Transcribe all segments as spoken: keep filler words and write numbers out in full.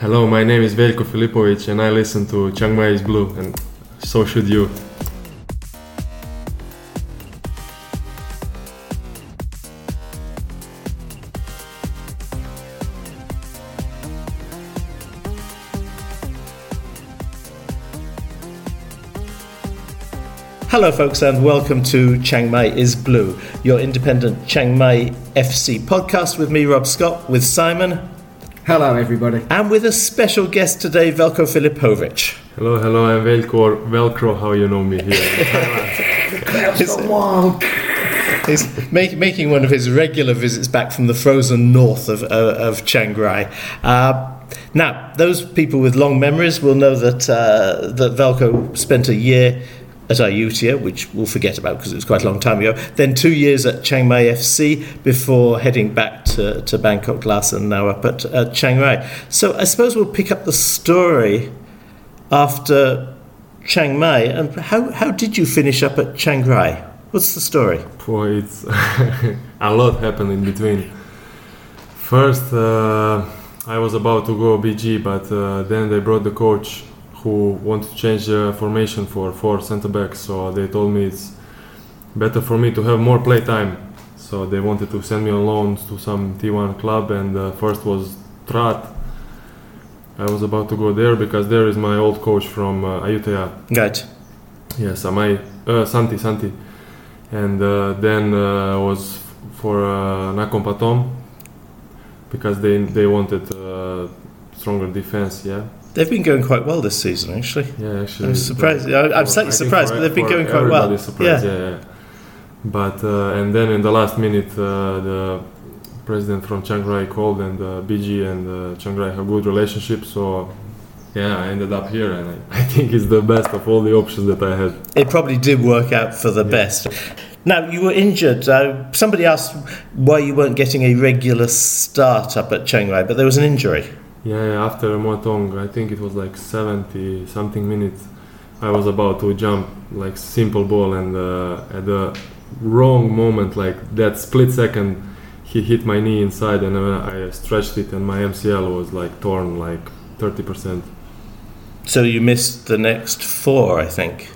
Hello, my name is Veljko Filipovic and I listen to Chiang Mai is Blue, and so should you. Hello folks and welcome to Chiang Mai is Blue, your independent Chiang Mai F C podcast with me, Rob Scott, with Simon. Hello everybody. And with a special guest today, Veljko Filipovic. Hello, hello, I'm Veljko, or Velcro, how you know me here. The crowd's gone wild. He's make, making one of his regular visits back from the frozen north of, uh, of Chiang Rai. Uh, now, those people with long memories will know that, uh, that Veljko spent a year at Ayutthaya, which we'll forget about because it was quite a long time ago, then two years at Chiang Mai F C before heading back to, to Bangkok Glass and now up at uh, Chiang Rai. So I suppose we'll pick up the story after Chiang Mai. And how, how did you finish up at Chiang Rai? What's the story? Boy, it's a lot happened in between. First, uh, I was about to go B G, but uh, then they brought the coach who want to change the formation for four centre backs, so they told me it's better for me to have more play time. So they wanted to send me on loans to some T one club, and uh, first was Trat. I was about to go there because there is my old coach from uh, Ayutthaya. Right. Yes, Amai, uh, Santi, Santi. And uh, then uh, was for uh, Nakhon Pathom because they they wanted uh, stronger defence. Yeah. They've been going quite well this season, actually. Yeah, actually. I'm surprised. I'm well, slightly surprised, for, but they've been going quite well. Yeah. yeah, yeah. But uh, and then in the last minute, uh, the president from Chiang Rai called, and uh, B G and uh, Chiang Rai have good relationship, so yeah, I ended up here, and I, I think it's the best of all the options that I had. It probably did work out for the yeah. best. Now, you were injured. Uh, somebody asked why you weren't getting a regular start up at Chiang Rai, but there was an injury. Yeah, yeah, after Motong, I think it was like seventy something minutes, I was about to jump like simple ball, and uh, at the wrong moment, like that split second, he hit my knee inside, and uh, I stretched it, and my M C L was like torn like thirty percent. So you missed the next four, I think.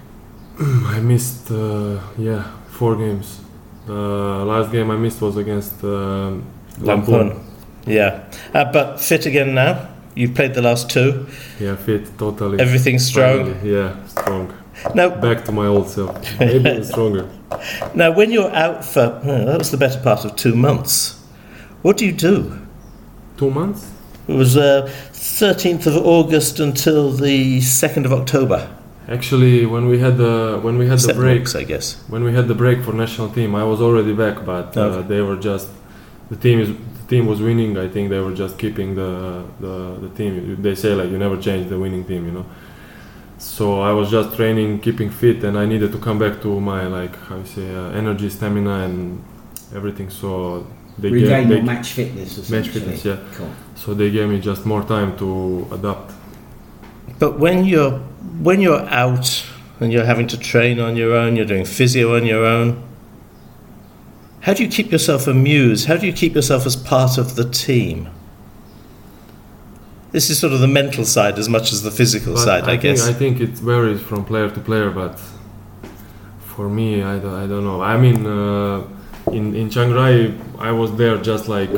I missed, uh, yeah, four games. Uh, last game I missed was against uh, Lampoon. Yeah, uh, but fit again now. You've played the last two. Yeah, fit, totally. Everything's strong. Finally, yeah, strong. Now, back to my old self. Maybe stronger. Now, when you're out for, oh, that was the better part of two months, what do you do? Two months? It was uh, thirteenth of August until the second of October. Actually, when we had the when we had Seven the break, weeks, I guess. When we had the break for national team, I was already back, but uh, okay. they were just the team is. Team was winning. I think they were just keeping the, the the team. They say like you never change the winning team, you know. So I was just training, keeping fit, and I needed to come back to my like how you say uh, energy, stamina, and everything. So they regain your match fitness. Match fitness, yeah. Cool. So they gave me just more time to adapt. But when you're when you're out and you're having to train on your own, you're doing physio on your own. How do you keep yourself amused? How do you keep yourself as part of the team? This is sort of the mental side as much as the physical but side, I, I think, guess. I think it varies from player to player, but for me, I don't, I don't know. I mean, uh, in, in Chiang Rai, I was there just like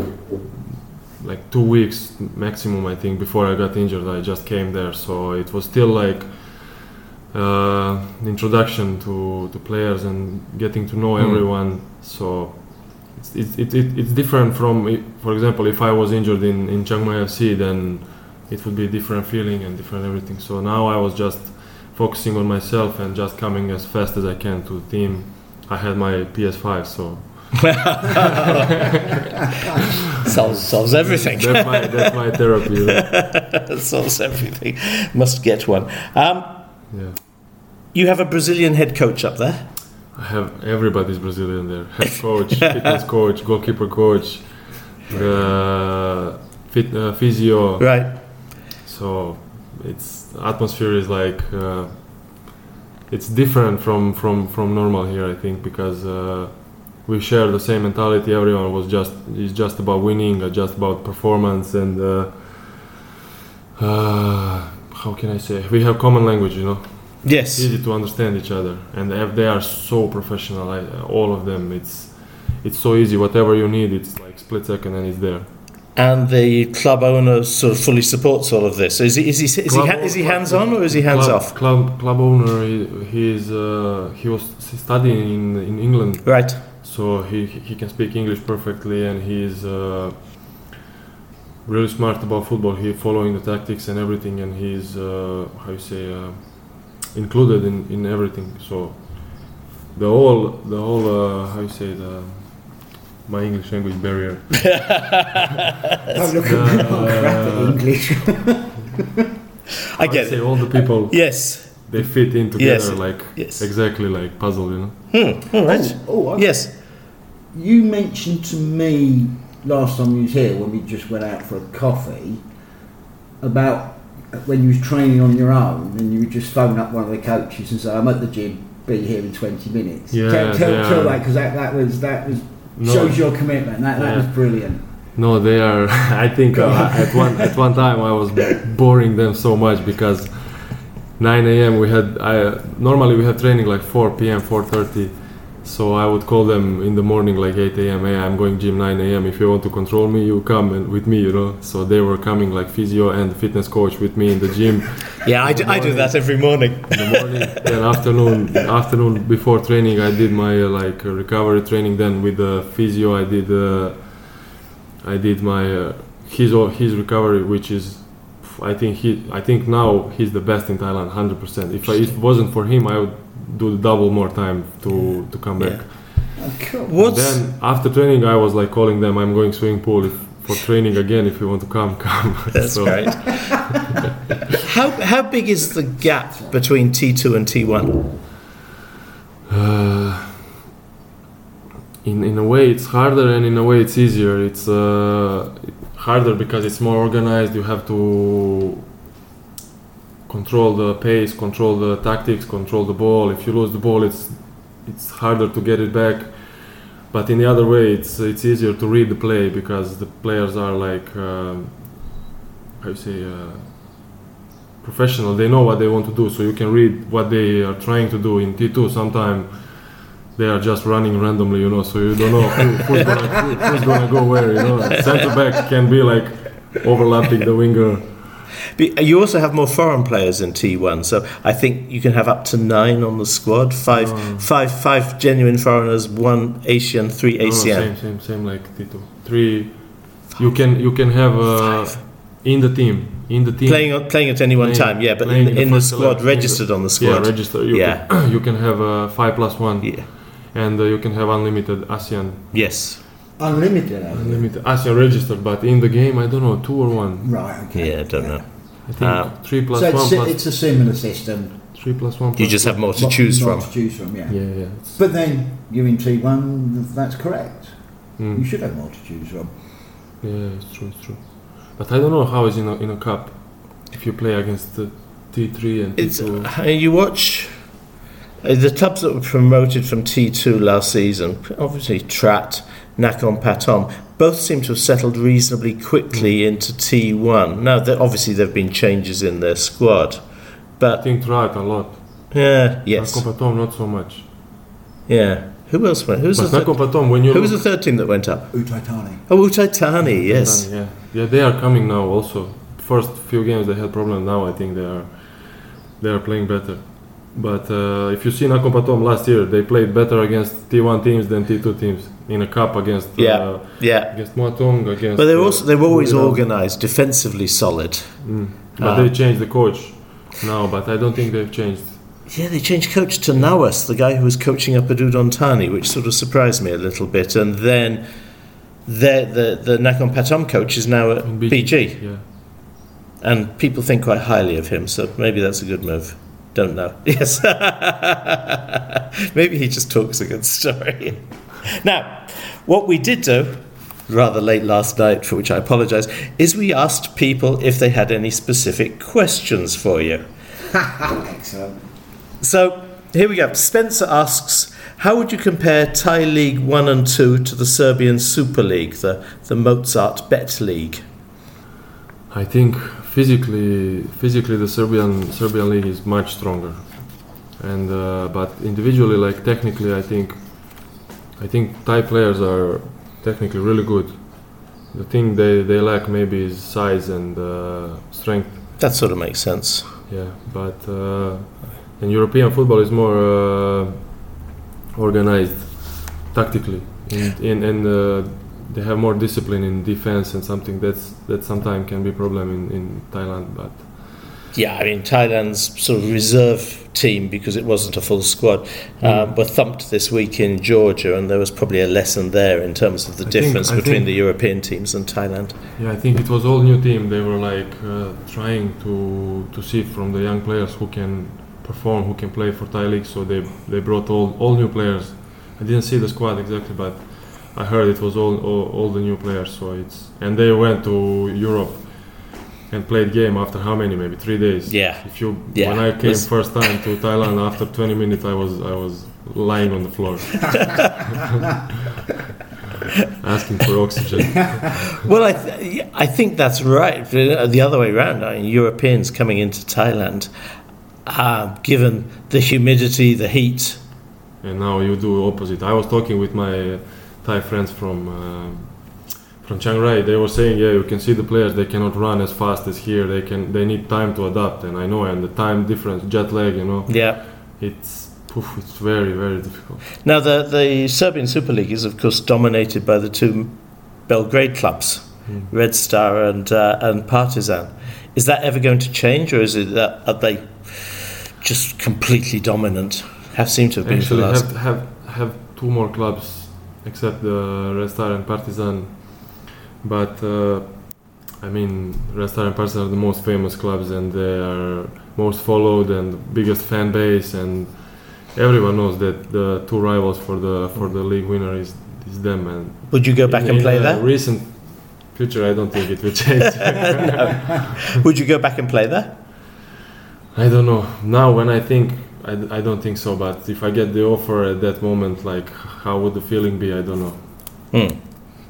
like two weeks maximum, I think, before I got injured. I just came there, so it was still like Uh, introduction to, to players and getting to know mm. everyone. So it's it, it, it's different from, for example, if I was injured in, in Chiang Mai F C, then it would be a different feeling and different everything. So now I was just focusing on myself and just coming as fast as I can to the team. I had my P S five, so solves, solves everything. That's my, that's my therapy. Right? Solves everything. Must get one. Um, yeah. You have a Brazilian head coach up there? I have everybody's Brazilian there. Head coach, fitness coach, goalkeeper coach, uh, fit, uh, physio. Right. So it's atmosphere is like uh, it's different from, from, from normal here, I think, because uh, we share the same mentality. Everyone was just it's just about winning, just about performance, and uh, uh, how can I say, we have common language, you know. Yes. It's easy to understand each other, and they are so professional. I, all of them, it's it's so easy. Whatever you need, it's like split second and it's there. And the club owner sort of fully supports all of this. Is he is he is, he, is he hands on or is he hands club, off? Club club owner, he, he is uh, he was studying in, in England. Right. So he he can speak English perfectly, and he is uh, really smart about football. He following the tactics and everything, and he is uh, how you say uh, included in, in everything. So the whole the whole uh, how you say the. My English language barrier. I'm looking uh, crap at English. I, I get say it. All the people. Yes. They fit in together, yes. like yes. exactly like puzzle, you know. Hmm. All right. Oh, oh, yes. You mentioned to me last time you was here when we just went out for a coffee about when you was training on your own and you would just phone up one of the coaches and say, "I'm at the gym. Be here in twenty minutes." Yeah. Tell, tell, tell that because that that was that was. No. Shows your commitment. That, that yeah. was brilliant. No, they are. I think uh, at one at one time I was boring them so much because nine a.m. we had. I normally we have training like four p.m. four thirty, so I would call them in the morning like eight a.m. Hey, I'm going gym nine a.m. If you want to control me, you come and with me, you know. So they were coming like physio and fitness coach with me in the gym. Yeah, I do, morning, I do that every morning. In the morning and afternoon, afternoon before training, I did my uh, like uh, recovery training. Then with the uh, physio, I did uh, I did my uh, his his recovery, which is I think he I think now he's the best in Thailand, one hundred percent. If I, if it wasn't for him, I would do double more time to to come back. Yeah. Okay. What's then after training, I was like calling them, "I'm going swimming pool if, for training again. If you want to come, come." That's great. How how big is the gap between T two and T one? Uh, in in a way it's harder, and in a way it's easier. It's uh, harder because it's more organized. You have to control the pace, control the tactics, control the ball. If you lose the ball, it's it's harder to get it back. But in the other way, it's it's easier to read the play because the players are like uh, how you say. Uh, professional, they know what they want to do, so you can read what they are trying to do. In T two, sometimes they are just running randomly, you know, so you don't know who, who's, gonna, who, who's gonna go where, you know. Center back can be like overlapping the winger. But you also have more foreign players in T one, so I think you can have up to nine on the squad, five, oh. five, five genuine foreigners, one Asian, three A C M. Oh, same, same, same like T two. Three, five. you can you can have uh, in the team. In the team, playing playing at any one playing, time, yeah. But in, in, in the squad, eleven, registered the, on the squad, yeah, register. You yeah, can, you can have a five plus one, yeah, and uh, you can have unlimited ASEAN. Yes, unlimited, unlimited ASEAN registered, but in the game, I don't know, two or one. Right, okay. Yeah, I don't yeah. know. I think uh, three plus so one. It's, plus it's a similar system. Three plus one. Plus you just have more to more, choose more from. More to choose from, yeah. Yeah, yeah. But then you're in T one. That's correct. Mm. You should have more to choose from. Yeah, it's true. It's true. But I don't know how it's in a, in a cup if you play against the T three and T two. It's, you watch uh, the clubs that were promoted from T two last season, obviously Trat, Nakhon Pathom, both seem to have settled reasonably quickly mm. into T one. Now, obviously, there have been changes in their squad. But I think Trat a lot. Yeah, uh, yes. Nakhon Pathom, not so much. Yeah. Who else went? Who was, the third, Pathom, when you who was the third team that went up? Utai Thani. Oh, Utai Thani, yes. Utai Thani, yeah. yeah, they are coming now also. First few games they had problems. Now I think they are they are playing better. But uh, if you see Nakhon Pathom last year, they played better against T one teams than T two teams in a cup against yeah. Uh, yeah. against Muangthong, against. But they were also they were always Buriram. Organized, defensively solid. Mm. But uh, they changed the coach now. But I don't think they've changed. Yeah, they changed coach to Nawas, the guy who was coaching up at Udon Thani, which sort of surprised me a little bit. And then the the, the Nakhon Pathom coach is now at B G. Yeah. And people think quite highly of him, so maybe that's a good move. Don't know. Yes. Maybe he just talks a good story. Now, what we did do, rather late last night, for which I apologise, is we asked people if they had any specific questions for you. Excellent. So, here we go. Spencer asks, how would you compare Thai League one and two to the Serbian Super League, the, the Mozart Bet League? I think physically, physically the Serbian Serbian league is much stronger, and uh, but individually, like technically, I think, I think Thai players are technically really good. The thing they, they lack maybe is size and uh, strength. That sort of makes sense. Yeah, but uh, in European football is more uh, organized tactically, and yeah. in, and uh, they have more discipline in defense and something that's that sometimes can be a problem in, in Thailand. But yeah, I mean Thailand's sort of reserve team, because it wasn't a full squad, mm. uh, were thumped this week in Georgia, and there was probably a lesson there in terms of the I difference think, between think, the European teams and Thailand. Yeah, I think it was all new team. They were like uh, trying to to see from the young players who can perform, who can play for Thai League. So they they brought all all new players. I didn't see the squad exactly, but I heard it was all all, all the new players. So it's and they went to Europe and played game after how many, maybe three days. Yeah. If you, yeah. When I came was first time to Thailand, after twenty minutes, I was I was lying on the floor, asking for oxygen. Well, I th- I think that's right. The other way around, I mean, Europeans coming into Thailand, uh, given the humidity, the heat. And now you do opposite. I was talking with my Thai friends from. Uh, From Chiang Rai, they were saying, yeah, you can see the players, they cannot run as fast as here. They can, they need time to adapt, and I know, and the time difference, jet lag, you know. Yeah, it's oof, it's very, very difficult. Now, the the Serbian Super League is, of course, dominated by the two Belgrade clubs, mm. Red Star and uh, and Partizan. Is that ever going to change, or is it that are they just completely dominant? Have seemed to have been actually for the last have have have two more clubs except the Red Star and Partizan. But uh, I mean, Red Star and Partizan are the most famous clubs, and they are most followed and biggest fan base, and everyone knows that the two rivals for the for the league winner is, is them. And would you go back in, and play in that? Recent future, I don't think it will change. No. Would you go back and play there? I don't know. Now, when I think, I, I don't think so. But if I get the offer at that moment, like, how would the feeling be? I don't know. Mm.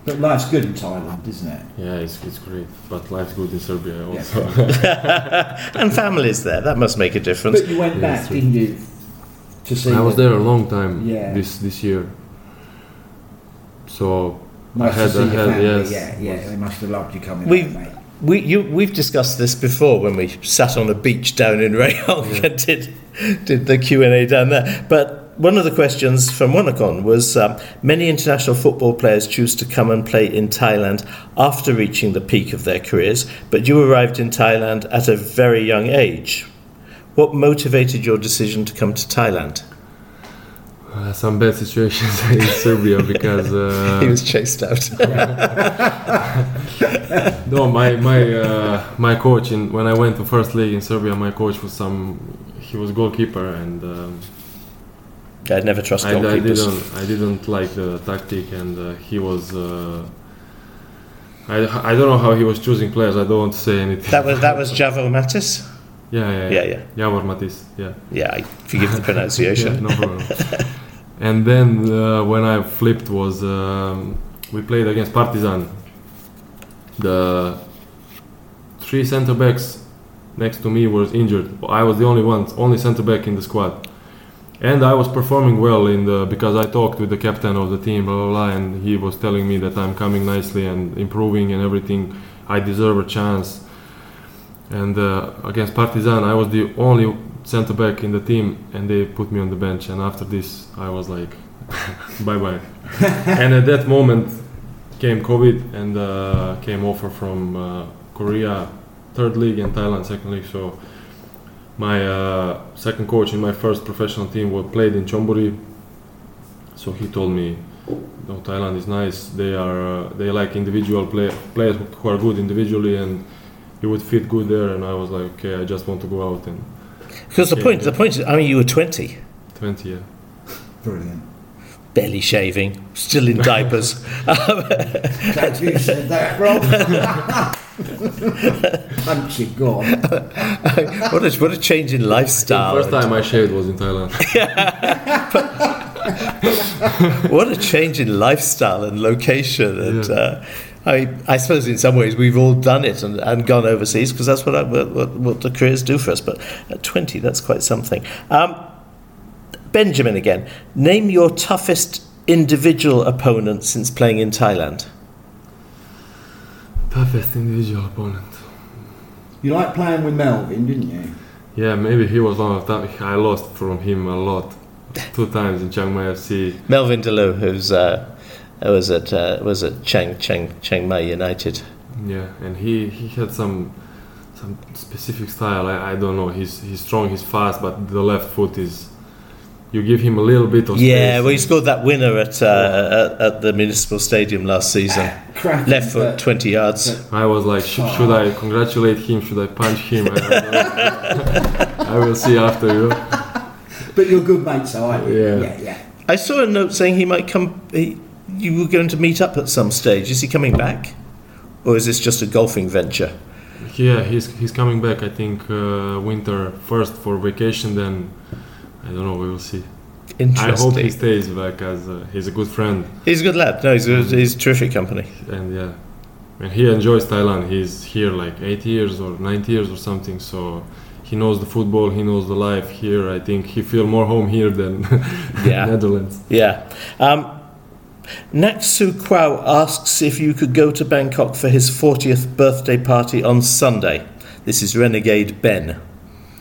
But life's good in Thailand, isn't it? Yeah, it's it's great. But life's good in Serbia also. Yeah. And family's there. That must make a difference. But you went yeah, back, didn't you? To see. I was there a long time. Yeah. This this year. So nice I had, to see I had, family. Yes, yeah, yeah. They must have loved you coming. We back, mate. we you we've discussed this before when we sat on a beach down in Rayong yeah. and did did the Q and A down there, but. One of the questions from Wanakon was, um, many international football players choose to come and play in Thailand after reaching the peak of their careers, but you arrived in Thailand at a very young age. What motivated your decision to come to Thailand? Uh, some bad situations in Serbia because... Uh, he was chased out. No, my my uh, my coach, in, when I went to first league in Serbia, my coach was some... He was goalkeeper and... Um, I'd never trust goalkeepers. I, I didn't. I didn't like the tactic, and uh, he was. Uh, I I don't know how he was choosing players. I don't want to say anything. That was that was Javor Matić. Yeah, yeah, yeah, yeah. yeah. Javor Matić. Yeah. Yeah, I forgive the pronunciation. Yeah, no problem. And then uh, when I flipped, was um, we played against Partizan. The three centre backs next to me were injured. I was the only one, only centre back in the squad. And I was performing well in the because I talked with the captain of the team, blah, blah, blah, and he was telling me that I'm coming nicely and improving and everything. I deserve a chance. And uh, against Partizan, I was the only center back in the team, and they put me on the bench. And after this, I was like, bye bye. And at that moment came COVID and uh, came offer from uh, Korea, third league, and Thailand, second league. So. My uh, second coach in my first professional team was played in Chonburi, so he told me, "No, Thailand is nice. They are uh, they like individual play- players who are good individually, and you would fit good there." And I was like, "Okay, I just want to go out and." Because the point, the point is, I mean, you were twenty. Twenty, yeah. Brilliant. Belly shaving, still in diapers. Glad you said that, Rob. Punch it, gone. What a what a change in lifestyle. The first time I shaved was in Thailand. What a change in lifestyle and location, and yeah. uh, I, I suppose in some ways we've all done it and, and gone overseas, because that's what, I, what what the careers do for us. But at twenty, that's quite something. Um, Benjamin again. Name your toughest individual opponent since playing in Thailand. Toughest individual opponent. You liked playing with Melvin, didn't you? Yeah, maybe he was one of that. I lost from him a lot. Two times in Chiang Mai F C. Melvin Delu, who's... Uh, I was at uh, was at Chiang Chiang Chiang Rai United. Yeah, and he, he had some some specific style. I, I don't know. He's he's strong. He's fast, but the left foot is. You give him a little bit of. Yeah, space. Well, he scored that winner at uh, at, at the Municipal Stadium last season. Left foot, twenty yards. I was like, should, should I congratulate him? Should I punch him? I, I, I will see after you. But you're good mates, so aren't you? Yeah. yeah, yeah. I saw a note saying he might come. He, You were going to meet up at some stage. Is he coming back, or is this just a golfing venture? Yeah, he's he's coming back. I think uh, winter first for vacation. Then I don't know. We will see. Interesting. I hope he stays back, as uh, he's a good friend. He's a good lad. No, he's a, he's a terrific company. And yeah, and he enjoys Thailand. He's here like eight years or nine years or something. So. He knows the football, he knows the life here. I think he feels more home here than yeah. Netherlands. Yeah. Um, Naksu Kwao asks if you could go to Bangkok for his fortieth birthday party on Sunday. This is Renegade Ben.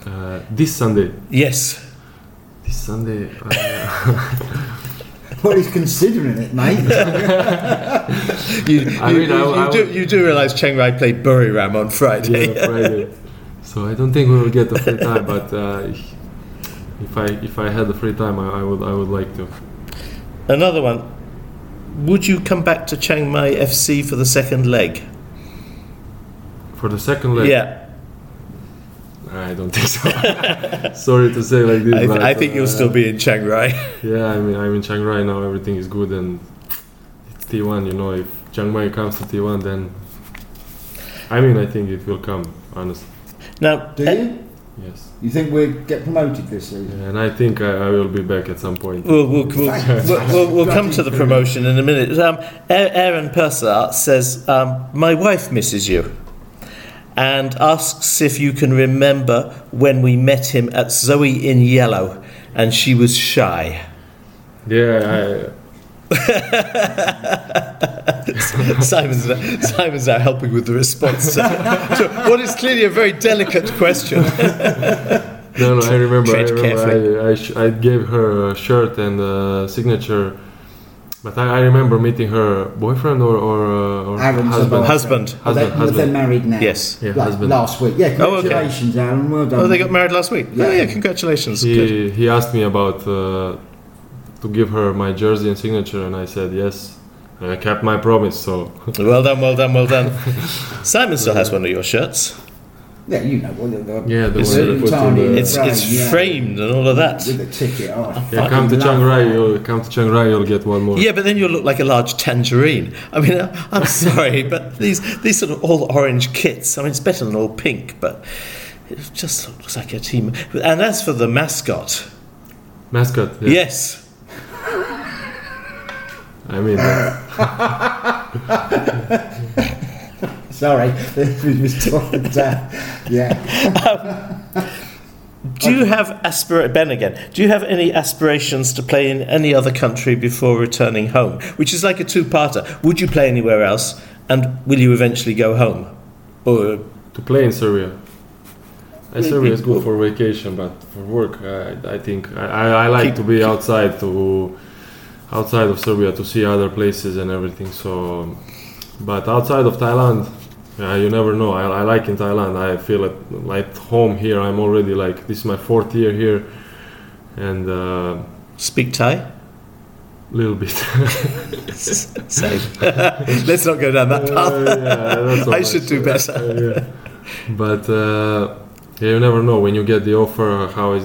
Uh, this Sunday? Yes. This Sunday? Uh, well, he's considering it, mate. you, you, I mean, you, I, I, you, do, you do realise Chiang Rai played Buriram on Friday. Yeah, Friday. So I don't think we will get the free time, but uh, if I if I had the free time, I, I would I would like to. Another one. Would you come back to Chiang Mai F C for the second leg? For the second leg? Yeah. I don't think so. Sorry to say like this. I, th- but, I think uh, you'll still be in Chiang Rai. Yeah, I mean, I'm in Chiang Rai now. Everything is good, and it's T one. You know, if Chiang Mai comes to T one, then I mean, I think it will come. Honestly. Now, do you? Yes. You think we'll get promoted this season? Yeah, and I think I, I will be back at some point. We'll, we'll, we'll, we'll, we'll, we'll come to the promotion in a minute. Um, Aaron Persart says, um, my wife misses you, and asks if you can remember when we met him at Zoe in Yellow, and she was shy. Yeah, I... Simon's now, Simon's now helping with the response to, to what is clearly a very delicate question. no, no, I remember. Tread I, remember I, I, sh- I gave her a shirt and a signature, but I, I remember meeting her boyfriend or or, or husband. Husband. Husband. Husband. Well, they, husband. Well, they're married now. Yes, yeah, like husband. Last week. Yeah, congratulations, oh, okay. Aaron. Well done. Oh, they got married last week. Yeah, oh, yeah, congratulations. He Good. He asked me about. Uh, to give her my jersey and signature, and I said yes, and I kept my promise, so... Well done, well done, well done. Simon still has one of your shirts. Yeah, you know. Well, the, yeah, the it's, one that the it's, frame, it's yeah. framed and all of that. With a ticket on. Yeah, come to Chiang Rai, you'll, come to Chiang Rai, you'll get one more. Yeah, but then you'll look like a large tangerine. I mean, I, I'm sorry, but these, these sort of all-orange kits, I mean, it's better than all pink, but it just looks like a team. And as for the mascot... Mascot, yeah. Yes. I mean, sorry, we was talking down. Yeah. Um, do you have aspira- Ben again? Do you have any aspirations to play in any other country before returning home? Which is like a two-parter. Would you play anywhere else, and will you eventually go home? Or to play in Serbia? I Serbia is good for vacation, but for work, I, I think I, I like keep, to be keep. outside to. outside of Serbia to see other places and everything. So, but outside of Thailand, uh, you never know. I, I like in Thailand. I feel at, like home here. I'm already like this is my fourth year here, and uh, speak Thai. Little bit. Same. Let's not go down that path. Uh, yeah, that's I should do better. Uh, yeah. But uh, yeah, you never know when you get the offer. How is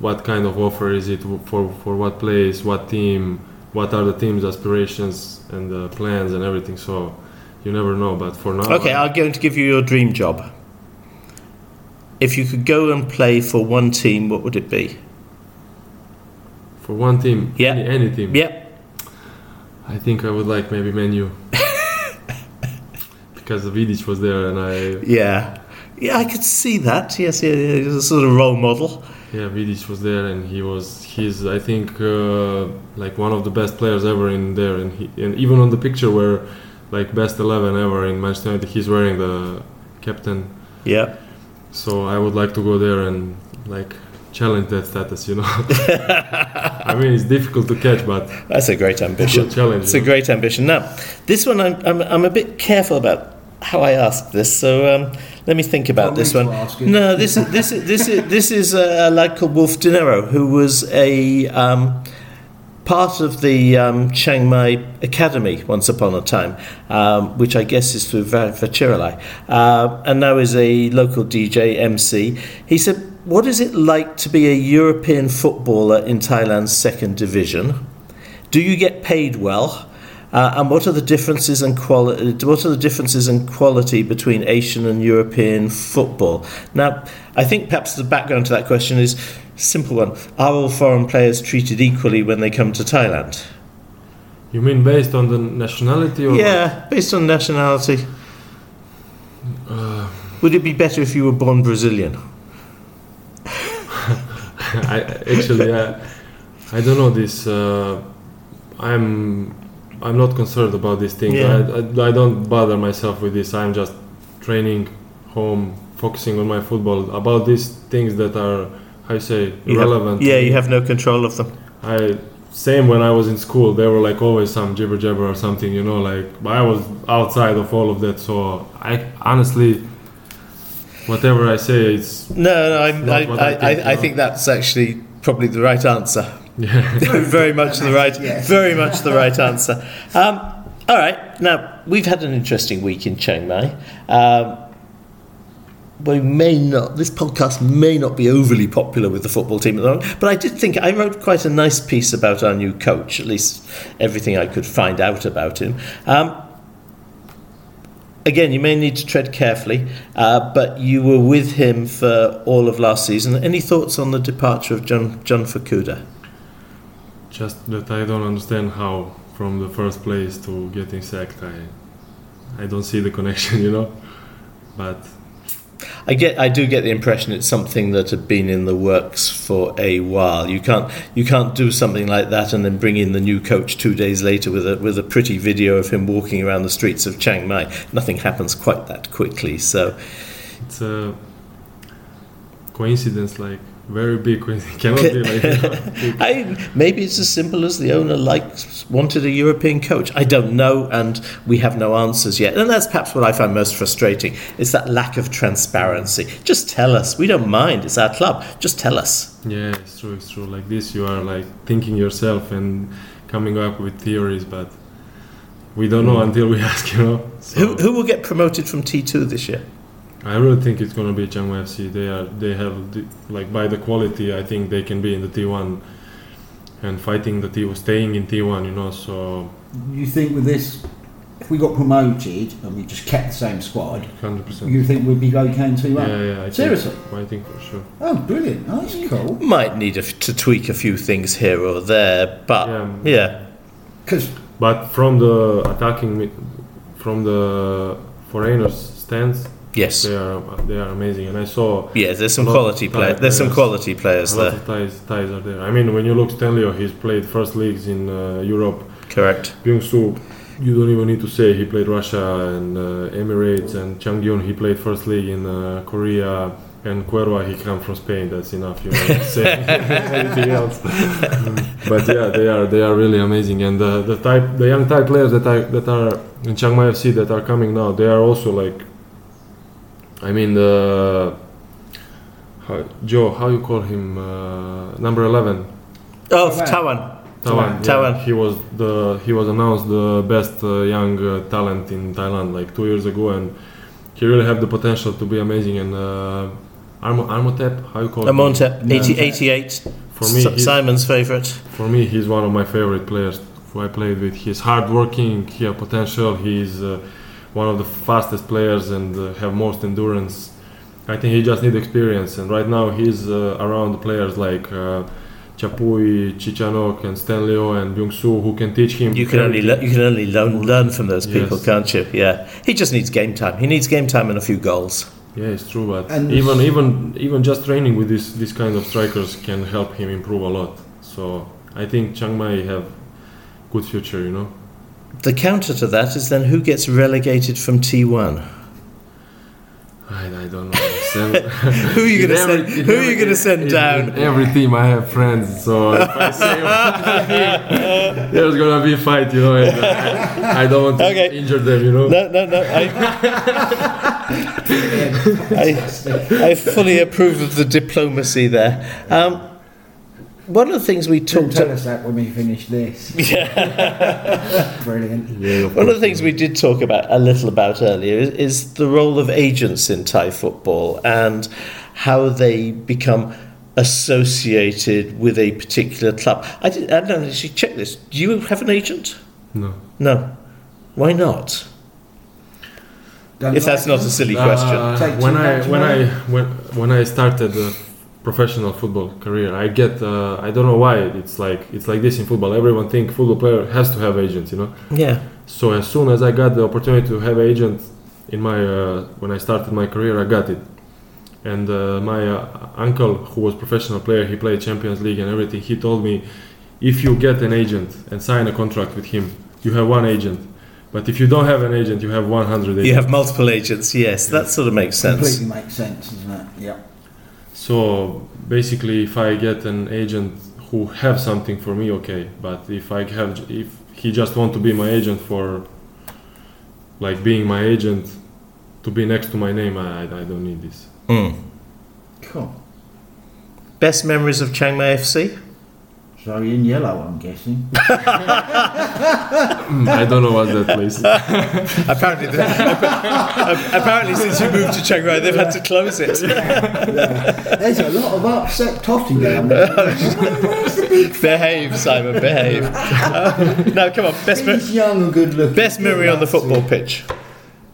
what kind of offer is it for for what place, what team? What are the team's aspirations and uh, plans and everything? So you never know. But for now, okay, I'm going to give you your dream job. If you could go and play for one team, what would it be? For one team, yeah, any, any team. Yep. I think I would like maybe Man U. Kasavidic was there, and I... Yeah. Yeah, I could see that. Yes, yeah, yeah. He was a sort of role model. Yeah, Vidic was there, and he was, he's, I think, uh, like one of the best players ever in there. And, he, and even on the picture where, like, best eleven ever in Manchester United, he's wearing the captain. Yeah. So I would like to go there and, like, challenge that status, you know. I mean, it's difficult to catch, but... That's a great ambition. It's a challenge. It's a great ambition. Now, this one, I'm, I'm, I'm a bit careful about how I ask this, so um, let me think about this one. No, this is this is this is this is a lad called Wolf De Niro, who was a um, part of the um, Chiang Mai Academy once upon a time, um, which I guess is through Vachiralai, uh, and now is a local D J M C. He said, "What is it like to be a European footballer in Thailand's second division? Do you get paid well? Uh, and what are the differences and quality? What are the differences in quality between Asian and European football?" Now, I think perhaps the background to that question is a simple one: are all foreign players treated equally when they come to Thailand? You mean based on the nationality, or yeah, what? Based on nationality? Uh, Would it be better if you were born Brazilian? I, actually, I, I don't know this. Uh, I'm. I'm not concerned about these things. Yeah. I, I, I don't bother myself with this. I'm just training, home, focusing on my football. About these things that are, how you say, you irrelevant. Have, yeah, you have no control of them. I same when I was in school. There were like always some jibber jabber or something, you know. Like I was outside of all of that. So I honestly, whatever I say, it's no, no. I'm, I, I, I, think, I, I think that's actually probably the right answer. Yeah. very much the right yes. very much the right answer. Um, all right, now we've had an interesting week in Chiang Mai. Um, we may not this podcast may not be overly popular with the football team at the moment, but I did think I wrote quite a nice piece about our new coach, at least everything I could find out about him. Um, again, you may need to tread carefully, uh, but you were with him for all of last season. Any thoughts on the departure of John, John Fukuda? Just that I don't understand how, from the first place to getting sacked, I, I don't see the connection, you know. But I get, I do get the impression it's something that had been in the works for a while. You can't, you can't do something like that and then bring in the new coach two days later with a with a pretty video of him walking around the streets of Chiang Mai. Nothing happens quite that quickly, so it's a coincidence, like. Very big coincidence. Cannot be like, you know, I, maybe it's as simple as the owner liked, wanted a European coach. I don't know, and we have no answers yet. And that's perhaps what I find most frustrating. It's that lack of transparency. Just tell us. We don't mind. It's our club. Just tell us. Yeah, it's true. It's true. Like this, you are like thinking yourself and coming up with theories, but we don't know until we ask, you know. So. Who, who will get promoted from T two this year? I really think it's going to be Chang Mai F C. They are, they have, the, like, by the quality, I think they can be in the T one and fighting the T one, staying in T one, you know, so... You think with this, if we got promoted and we just kept the same squad... one hundred percent. You think we'd be okay in T one? Yeah, yeah. I Seriously? Think, I think for sure. Oh, brilliant. Oh, that's cool. Might need a, to tweak a few things here or there, but, yeah. yeah. Cause but from the attacking... From the foreigners' stance... Yes, they are. They are amazing, and I saw. Yeah, there's some quality players. There's some quality players there. A lot of Thais, Thais are there. I mean, when you look Stanlio, he's played first leagues in uh, Europe. Correct. Pyong Soo, you don't even need to say he played Russia and uh, Emirates, and Chang Kyun, he played first league in uh, Korea, and Cuerva, he come from Spain. That's enough. You know, say anything else. But yeah, they are. They are really amazing, and uh, the type, the young Thai players that I, that are in Chiang Mai F C that are coming now, they are also like. I mean, the uh, Joe, how you call him? Uh, number eleven. Oh, Tawan. Tawan. Tawan. He was the he was announced the best uh, young uh, talent in Thailand like two years ago, and he really had the potential to be amazing. And uh, Arm- Armotep, how you call him? Armotep, eighty-eight. For me, S- Simon's favorite. For me, he's one of my favorite players who I played with. He's hardworking. He has potential. He's uh, one of the fastest players and uh, have most endurance. I think he just needs experience, and right now he's uh, around players like uh, Chapui, Chichanok, and Stanlio and Pyong Soo, who can teach him. You can only le- you can only learn, learn from those people, yes. Can't you? Yeah, he just needs game time. He needs game time and a few goals. Yeah, it's true, but and even even even just training with this this kind of strikers can help him improve a lot. So I think Chiang Mai have good future, you know. The counter to that is then who gets relegated from T one? I, I don't know. who are you going to send? Who are you going to send down? In every team I have friends, so if I say there's going to be a fight, you know. And I, I don't want to okay. injure them, you know. No, no, no. I, I, I fully approve of the diplomacy there. Um, One of the things we talked about. Tell us that when we finish this. Yeah. Brilliant. Yeah, one of the things we did talk about a little about earlier is, is the role of agents in Thai football and how they become associated with a particular club. I didn't. I don't actually check this. Do you have an agent? No. No. Why not? Don't if that's not them. a silly uh, question. When I when I when when I started. Uh, professional football career, I get uh, I don't know why it's like it's like this in football. Everyone think football player has to have agents, you know. Yeah. So as soon as I got the opportunity to have agent in my uh, when I started my career, I got it. And uh, my uh, uncle, who was professional player, he played Champions League and everything, he told me, if you get an agent and sign a contract with him, you have one agent. But if you don't have an agent, you have one hundred agents. You have multiple agents. Yes, that sort of makes sense. Completely makes sense, doesn't it? Yeah. So basically, if I get an agent who have something for me, okay. But if I have, if he just want to be my agent for, like being my agent, to be next to my name, I I don't need this. Mm. Cool. Best memories of Chiang Mai F C? Zoe in Yellow, I'm guessing. I don't know what that place is. apparently, apparently, since you moved to Chiang Rai, they've had to close it. Yeah. Yeah. There's a lot of upset toffee down there. Where's the big behave, Simon, behave. Uh, now, come on. Best me- young and good looking. Best memory on the football it. pitch.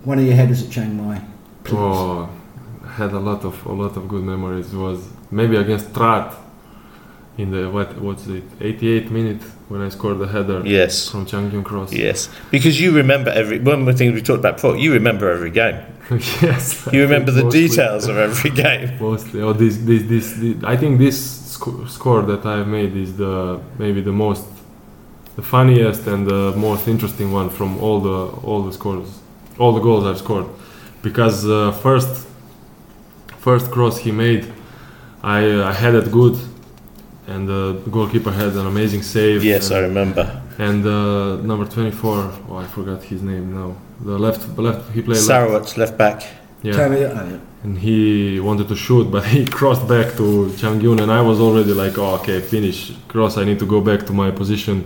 One of your headers at Chiang Mai. Please. Oh, had a lot of a lot of good memories. It was maybe against Trat. In the what what's it eighty-eighth minute when I scored the header, yes, from Chang Kyun cross. Yes, because you remember every one of the things we talked about before. You remember every game. Yes, you I remember the mostly. details of every game. Mostly, oh, this this this. this I think this sc- score that I've made is the maybe the most, the funniest and the most interesting one from all the all the scores, all the goals I've scored, because uh, first first cross he made, I uh, I had it good. And the goalkeeper had an amazing save. Yes, and, I remember. And uh, number twenty-four, oh, I forgot his name now. The left, left, he played. Supawat, left. left back. Yeah. Tell and he wanted to shoot, but he crossed back to Chang Kyun, and I was already like, oh, okay, finish cross. I need to go back to my position.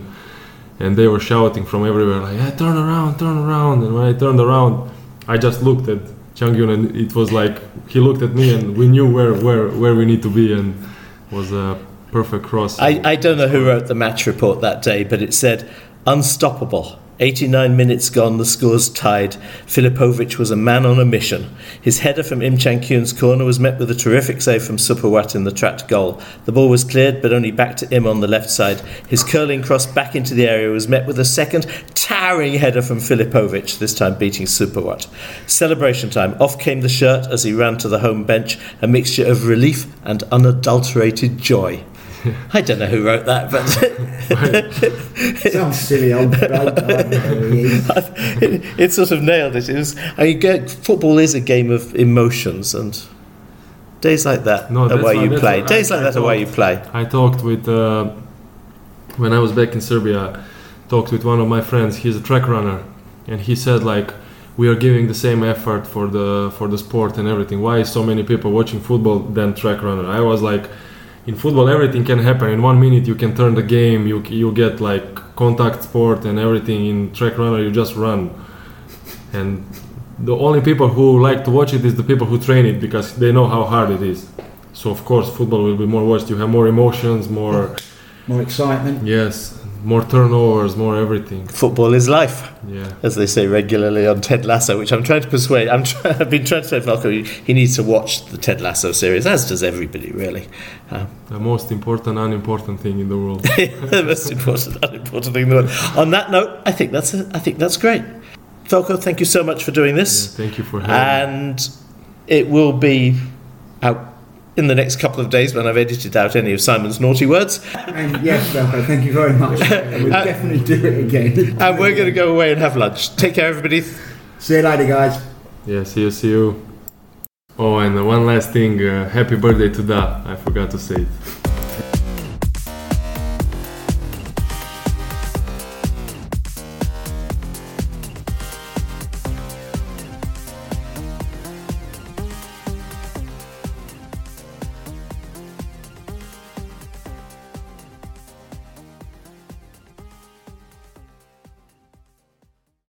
And they were shouting from everywhere, like, yeah, turn around, turn around. And when I turned around, I just looked at Chang Kyun, and it was like he looked at me, and we knew where where where we need to be, and was a. Uh, Perfect cross. I, I don't know who wrote the match report that day, but it said, unstoppable. eighty-nine minutes gone, the score's tied. Filipovic was a man on a mission. His header from Im Chang Kyun's corner was met with a terrific save from Supawat in the Trat goal. The ball was cleared, but only back to Im on the left side. His curling cross back into the area was met with a second towering header from Filipovic, this time beating Supawat. Celebration time. Off came the shirt as he ran to the home bench, a mixture of relief and unadulterated joy. I don't know who wrote that, but it sounds silly. Old it, it sort of nailed it. It was. I get, football is a game of emotions, and days like that no, are where you play. Days I, like I that talked, are where you play. I talked with uh, when I was back in Serbia. Talked with one of my friends. He's a track runner, and he said like, we are giving the same effort for the for the sport and everything. Why is so many people watching football than track runner? I was like. In football, everything can happen. In one minute, you can turn the game. You you get like contact sport and everything. In track runner, you just run. And the only people who like to watch it is the people who train it because they know how hard it is. So of course, football will be more watched. You have more emotions, more more excitement. Yes, more turnovers, more everything. Football is life, yeah, as they say regularly on Ted Lasso, which I'm trying to persuade. I'm try, I've been trying to persuade Marco he, he needs to watch the Ted Lasso series, as does everybody, really. Um, the most important, unimportant thing in the world. The most important, unimportant thing in the world. On that note, I think that's a, I think that's great. Veljko, thank you so much for doing this. Yeah, thank you for having me. And it will be out in the next couple of days when I've edited out any of Simon's naughty words. And yes, Veljko, thank you very much. We'll uh, definitely do it again. And we're going to go away and have lunch. Take care, everybody. See you later, guys. Yeah, see you, see you. Oh, and one last thing. Uh, happy birthday to Da. I forgot to say it.